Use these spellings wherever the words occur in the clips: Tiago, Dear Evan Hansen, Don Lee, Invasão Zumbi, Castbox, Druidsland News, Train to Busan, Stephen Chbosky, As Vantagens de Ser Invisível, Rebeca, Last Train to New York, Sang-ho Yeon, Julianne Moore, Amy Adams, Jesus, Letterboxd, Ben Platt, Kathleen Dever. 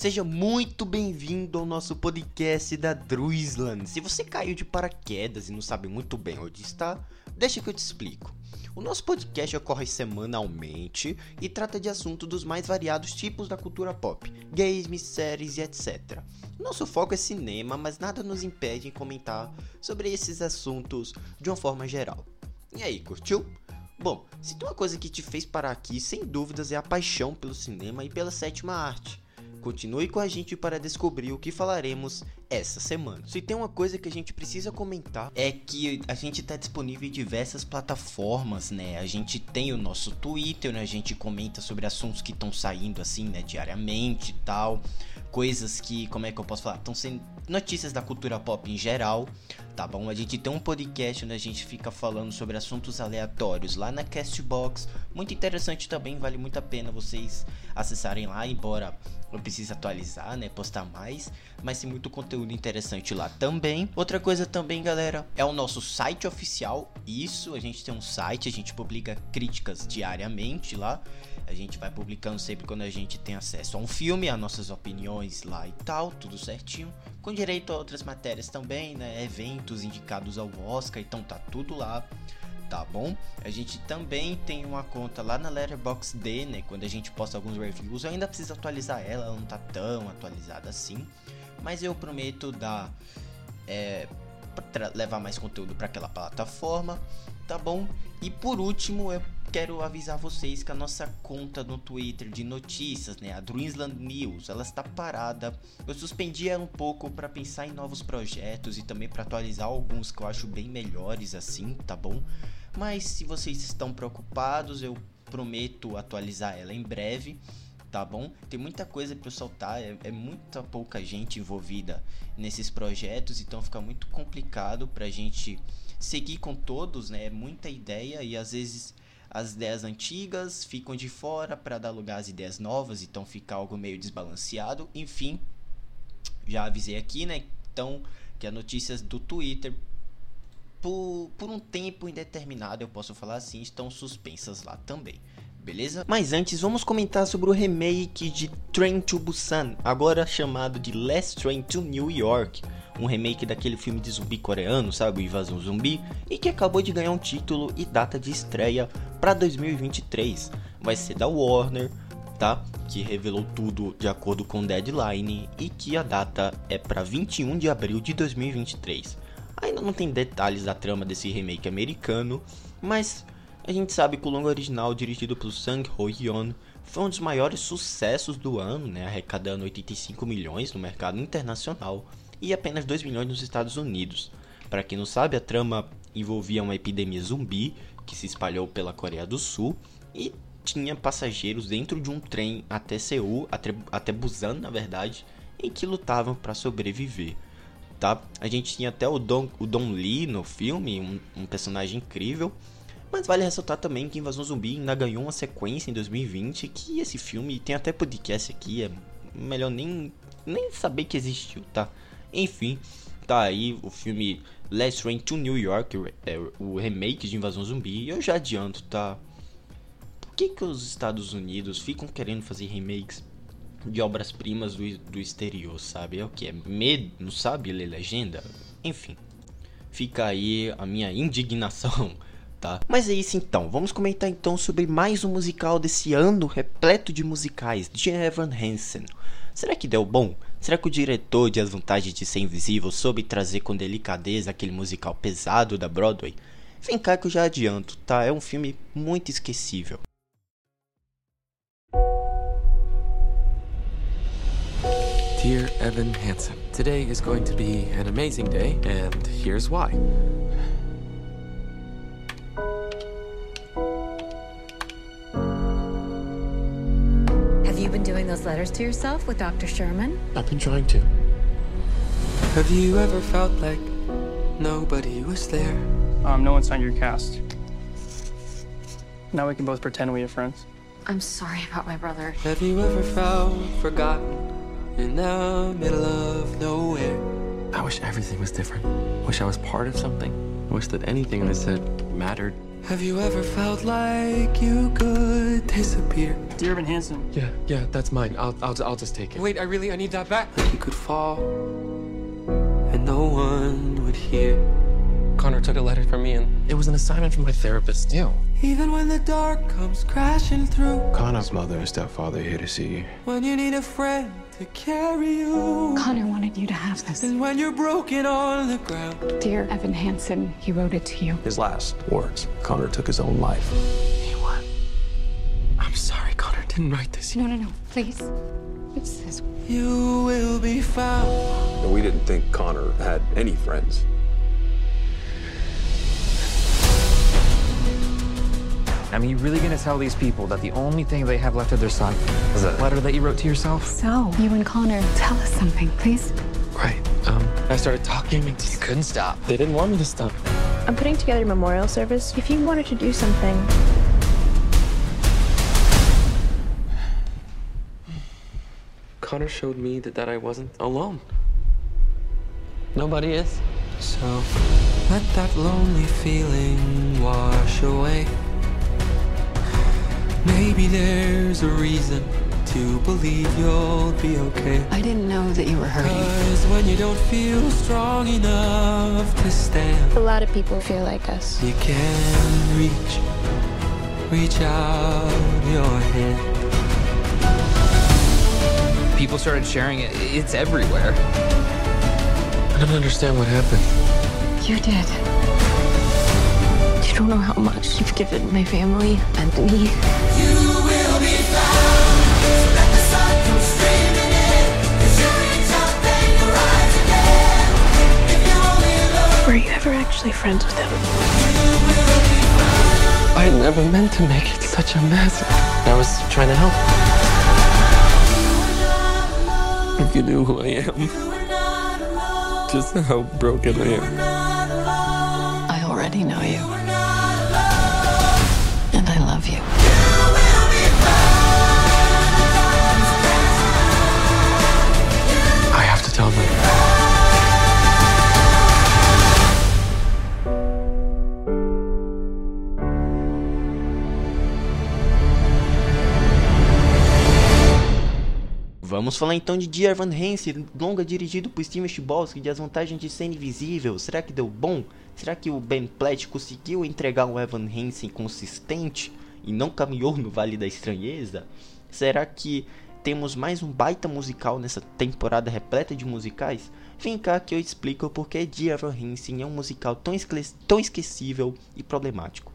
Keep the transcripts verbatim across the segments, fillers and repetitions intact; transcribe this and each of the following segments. Seja muito bem-vindo ao nosso podcast da Druidsland. Se você caiu de paraquedas e não sabe muito bem onde está, deixa que eu te explico. O nosso podcast ocorre semanalmente e trata de assuntos dos mais variados tipos da cultura pop, games, séries e etcétera. Nosso foco é cinema, mas nada nos impede de comentar sobre esses assuntos de uma forma geral. E aí, curtiu? Bom, se tem uma coisa que te fez parar aqui, sem dúvidas é a paixão pelo cinema e pela sétima arte. Continue com a gente para descobrir o que falaremos essa semana. Se tem uma coisa que a gente precisa comentar é que a gente está disponível em diversas plataformas, né? A gente tem o nosso Twitter, né? A gente comenta sobre assuntos que estão saindo assim, né? Diariamente e tal. Coisas que, como é que eu posso falar? Estão sendo notícias da cultura pop em geral, tá bom? A gente tem um podcast onde a gente fica falando sobre assuntos aleatórios lá na Castbox. Muito interessante também, vale muito a pena vocês acessarem lá, embora eu precise atualizar, né? Postar mais, mas tem muito conteúdo interessante lá também. Outra coisa também, galera, é o nosso site oficial. Isso, a gente tem um site, a gente publica críticas diariamente lá. A gente vai publicando sempre quando a gente tem acesso a um filme, as nossas opiniões lá e tal, tudo certinho. Com direito a outras matérias também, né? Eventos indicados ao Oscar, então tá tudo lá. Tá bom? A gente também tem uma conta lá na Letterboxd, né? Quando a gente posta alguns reviews, eu ainda preciso atualizar ela, ela não tá tão atualizada assim. Mas eu prometo dar, é, levar mais conteúdo para aquela plataforma, tá bom? E por último, eu quero avisar vocês que a nossa conta no Twitter de notícias, né, a Druidsland News, ela está parada. Eu suspendi ela um pouco para pensar em novos projetos e também para atualizar alguns que eu acho bem melhores assim, tá bom? Mas se vocês estão preocupados, eu prometo atualizar ela em breve. Tá bom? Tem muita coisa pra eu soltar, é, é muita pouca gente envolvida nesses projetos, então fica muito complicado pra gente seguir com todos, né? É muita ideia e às vezes as ideias antigas ficam de fora pra dar lugar às ideias novas, então fica algo meio desbalanceado. Enfim, já avisei aqui, né? Então, que as notícias do Twitter, por, por um tempo indeterminado, eu posso falar assim, estão suspensas lá também. Beleza? Mas antes vamos comentar sobre o remake de Train to Busan, agora chamado de Last Train to New York, um remake daquele filme de zumbi coreano, sabe, o Invasão Zumbi, e que acabou de ganhar um título e data de estreia para dois mil e vinte e três, vai ser da Warner, tá? Que revelou tudo de acordo com o deadline e que a data é para vinte e um de abril de dois mil e vinte e três. Ainda não tem detalhes da trama desse remake americano, mas a gente sabe que o longa original, dirigido pelo Sang-ho Yeon, foi um dos maiores sucessos do ano, né, arrecadando oitenta e cinco milhões no mercado internacional e apenas dois milhões nos Estados Unidos. Para quem não sabe, a trama envolvia uma epidemia zumbi que se espalhou pela Coreia do Sul e tinha passageiros dentro de um trem até Seul, até, até Busan, na verdade, em que lutavam para sobreviver. Tá? A gente tinha até o Don, o Don Lee no filme, um, um personagem incrível. Mas vale ressaltar também que Invasão Zumbi ainda ganhou uma sequência em dois mil e vinte, que esse filme, tem até podcast aqui, é melhor nem, nem saber que existiu, tá? Enfim, tá aí o filme Last Train to New York, o remake de Invasão Zumbi, e eu já adianto, tá? Por que que os Estados Unidos ficam querendo fazer remakes de obras-primas do, do exterior, sabe? É o que? É medo, não sabe ler legenda? Enfim, fica aí a minha indignação. Tá. Mas é isso então, vamos comentar então sobre mais um musical desse ano repleto de musicais, Dear Evan Hansen. Será que deu bom? Será que o diretor de As Vantagens de Ser Invisível soube trazer com delicadeza aquele musical pesado da Broadway? Vem cá que eu já adianto, tá? É um filme muito esquecível. Dear Evan Hansen, today is going to be an amazing day, and here's why. Those letters to yourself with Doctor Sherman? I've been trying to. Have you ever felt like nobody was there? Um, no one signed your cast. Now we can both pretend we are friends. I'm sorry about my brother. Have you ever felt forgotten in the middle of nowhere? I wish everything was different. Wish I was part of something. Wish that anything I said mattered. Have you ever felt like you could disappear? Dear Evan Hansen. Yeah, yeah, that's mine. I'll, I'll, I'll just take it. Wait, I really, I need that back. He could fall, and no one would hear. Connor took a letter from me, and it was an assignment from my therapist. Ew. Even when the dark comes crashing through. Connor's mother and stepfather here to see you. When you need a friend to carry you. Connor wanted you to have this. And when you're broken on the ground. Dear Evan Hansen, he wrote it to you. His last words. Connor took his own life. He won. I'm sorry, Connor didn't write this. No, no, no, please. It's this one. You will be found. We didn't think Connor had any friends. I mean, you really gonna tell these people that the only thing they have left of their son is a letter that you wrote to yourself? So, you and Connor, tell us something, please. Right, um, I started talking and you couldn't stop. They didn't want me to stop. I'm putting together a memorial service. If you wanted to do something... Connor showed me that, that I wasn't alone. Nobody is. So, let that lonely feeling wash away. Maybe there's a reason to believe you'll be okay. I didn't know that you were hurting. Because when you don't feel strong enough to stand. A lot of people feel like us. You can reach, reach out your hand. People started sharing it. It's everywhere. I don't understand what happened. You did. I don't know how much you've given my family and me. You will be found. Let the sun come streaming in. If you reach out, then you'll rise again. If you only love. Were you ever actually friends with him? I never meant to make it such a mess. I was trying to help. If you knew who I am, just how broken I am. I already know you. Vamos falar então de Dear Evan Hansen, longa dirigido por Stephen Chbosky, de As Vantagens de Ser Invisível. Será que deu bom? Será que o Ben Platt conseguiu entregar um Evan Hansen consistente e não caminhou no Vale da Estranheza? Será que temos mais um baita musical nessa temporada repleta de musicais? Vem cá que eu explico o porquê Dear Evan Hansen é um musical tão, esque- tão esquecível e problemático.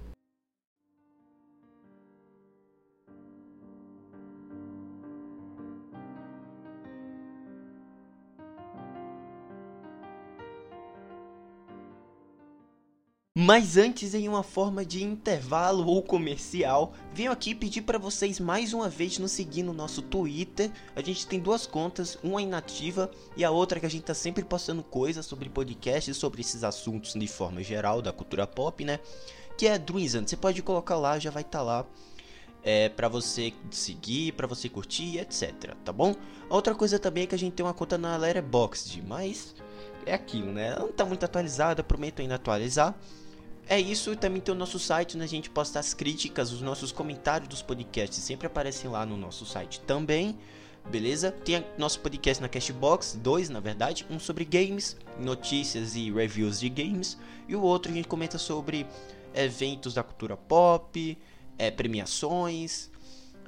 Mas antes, em uma forma de intervalo ou comercial, venho aqui pedir para vocês mais uma vez nos seguir no nosso Twitter. A gente tem duas contas, uma inativa e a outra que a gente tá sempre postando coisas sobre podcasts, sobre esses assuntos de forma geral da cultura pop, né? Que é Druidsland. Você pode colocar lá, já vai estar tá lá. É, pra você seguir, pra você curtir, etcétera, tá bom? Outra coisa também é que a gente tem uma conta na Letterboxd, mas é aquilo, né? Ela não tá muito atualizada, prometo ainda atualizar. É isso, também tem o nosso site, onde a gente posta as críticas, os nossos comentários dos podcasts sempre aparecem lá no nosso site também, beleza? Tem nosso podcast na Castbox, dois na verdade, um sobre games, notícias e reviews de games, e o outro a gente comenta sobre eventos da cultura pop... É, premiações,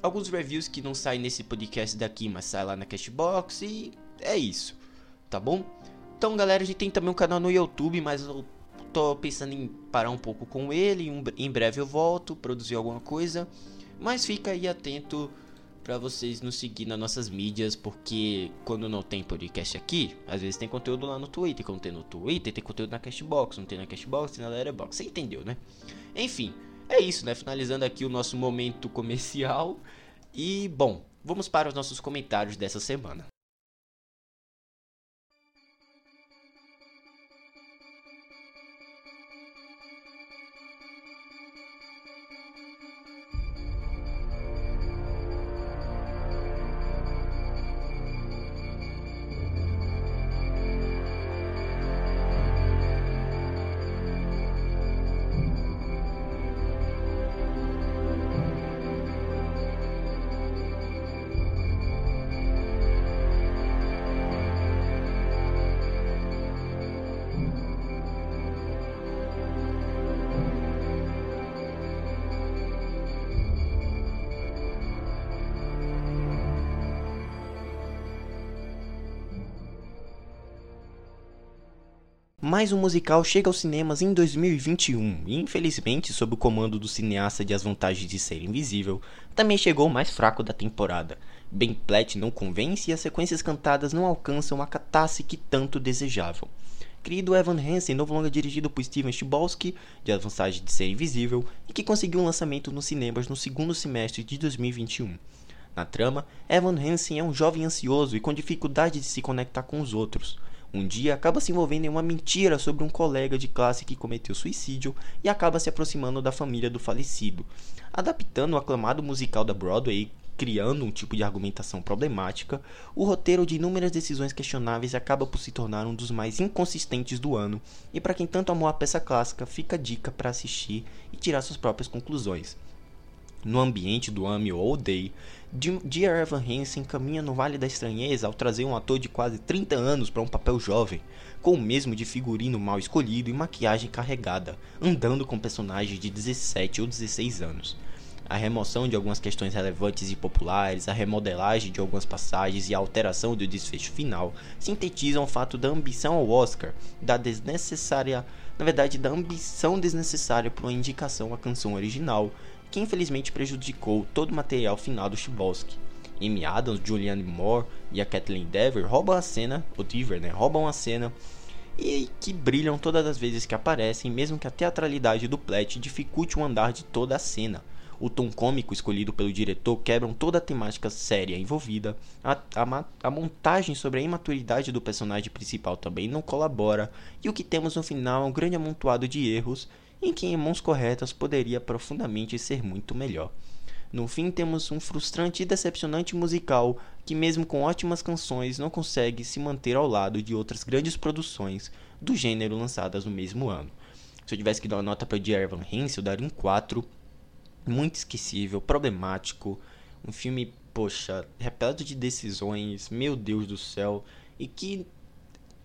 alguns reviews que não saem nesse podcast daqui, mas saem lá na Castbox e é isso, tá bom? Então galera, a gente tem também um canal no YouTube, mas eu tô pensando em parar um pouco com ele, um, em breve eu volto, produzir alguma coisa, mas fica aí atento pra vocês nos seguir nas nossas mídias, porque quando não tem podcast aqui, às vezes tem conteúdo lá no Twitter, quando tem no Twitter tem conteúdo na Castbox, não tem na Castbox, tem na Letterboxd, você entendeu, né? Enfim... É isso, né? Finalizando aqui o nosso momento comercial. E, bom, vamos para os nossos comentários dessa semana. mais um musical chega aos cinemas em dois mil e vinte e um e, infelizmente, sob o comando do cineasta de As Vantagens de Ser Invisível, também chegou o mais fraco da temporada. Ben Platt não convence e as sequências cantadas não alcançam a catarse que tanto desejavam. Dear Evan Hansen, novo longa dirigido por Stephen Chbosky, de As Vantagens de Ser Invisível, e que conseguiu um lançamento nos cinemas no segundo semestre de dois mil e vinte e um. Na trama, Evan Hansen é um jovem ansioso e com dificuldade de se conectar com os outros. Um dia acaba se envolvendo em uma mentira sobre um colega de classe que cometeu suicídio e acaba se aproximando da família do falecido. Adaptando o aclamado musical da Broadway, criando um tipo de argumentação problemática, o roteiro de inúmeras decisões questionáveis acaba por se tornar um dos mais inconsistentes do ano, e para quem tanto amou a peça clássica, fica a dica para assistir e tirar suas próprias conclusões. No ambiente do ame ou odeie, Dear Evan Hansen caminha no Vale da Estranheza ao trazer um ator de quase trinta anos para um papel jovem, com o mesmo de figurino mal escolhido e maquiagem carregada, andando com personagens de dezessete ou dezesseis anos. A remoção de algumas questões relevantes e populares, a remodelagem de algumas passagens e a alteração do desfecho final sintetizam o fato da ambição ao Oscar, da desnecessária, na verdade, da ambição desnecessária por uma indicação à canção original, que infelizmente prejudicou todo o material final do Chbosky. Amy Adams, Julianne Moore e a Kathleen Dever roubam a cena, ou Dever, né, roubam a cena, e que brilham todas as vezes que aparecem, mesmo que a teatralidade do Platt dificulte o andar de toda a cena. O tom cômico escolhido pelo diretor quebra toda a temática séria envolvida, a, a, a montagem sobre a imaturidade do personagem principal também não colabora, e o que temos no final é um grande amontoado de erros, em que em mãos corretas poderia profundamente ser muito melhor. No fim, temos um frustrante e decepcionante musical, que mesmo com ótimas canções não consegue se manter ao lado de outras grandes produções do gênero lançadas no mesmo ano. Se eu tivesse que dar uma nota para Dear Evan Hansen, eu daria um quatro, muito esquecível, problemático, um filme, poxa, repleto de decisões, meu Deus do céu, e que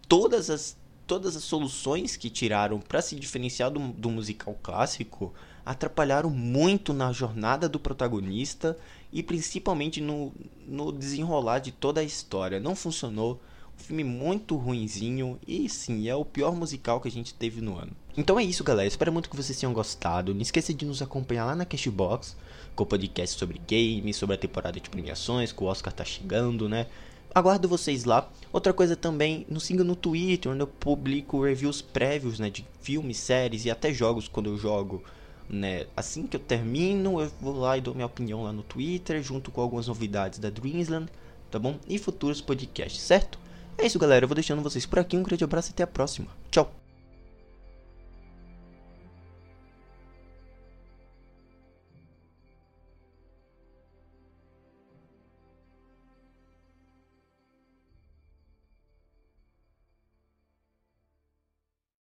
todas as, todas as soluções que tiraram para se diferenciar do, do musical clássico atrapalharam muito na jornada do protagonista e principalmente no, no desenrolar de toda a história. Não funcionou. Um filme muito ruinzinho e sim, é o pior musical que a gente teve no ano. Então é isso, galera, espero muito que vocês tenham gostado. Não esqueça de nos acompanhar lá na Castbox, com podcast sobre games, sobre a temporada de premiações, que o Oscar tá chegando, né? Aguardo vocês lá. Outra coisa também, nos siga no Twitter, onde eu publico reviews prévios, né, de filmes, séries e até jogos quando eu jogo, né? Assim que eu termino, eu vou lá e dou minha opinião lá no Twitter, junto com algumas novidades da Druidsland, tá bom? E futuros podcasts, certo? É isso, galera, eu vou deixando vocês por aqui, um grande abraço e até a próxima. Tchau!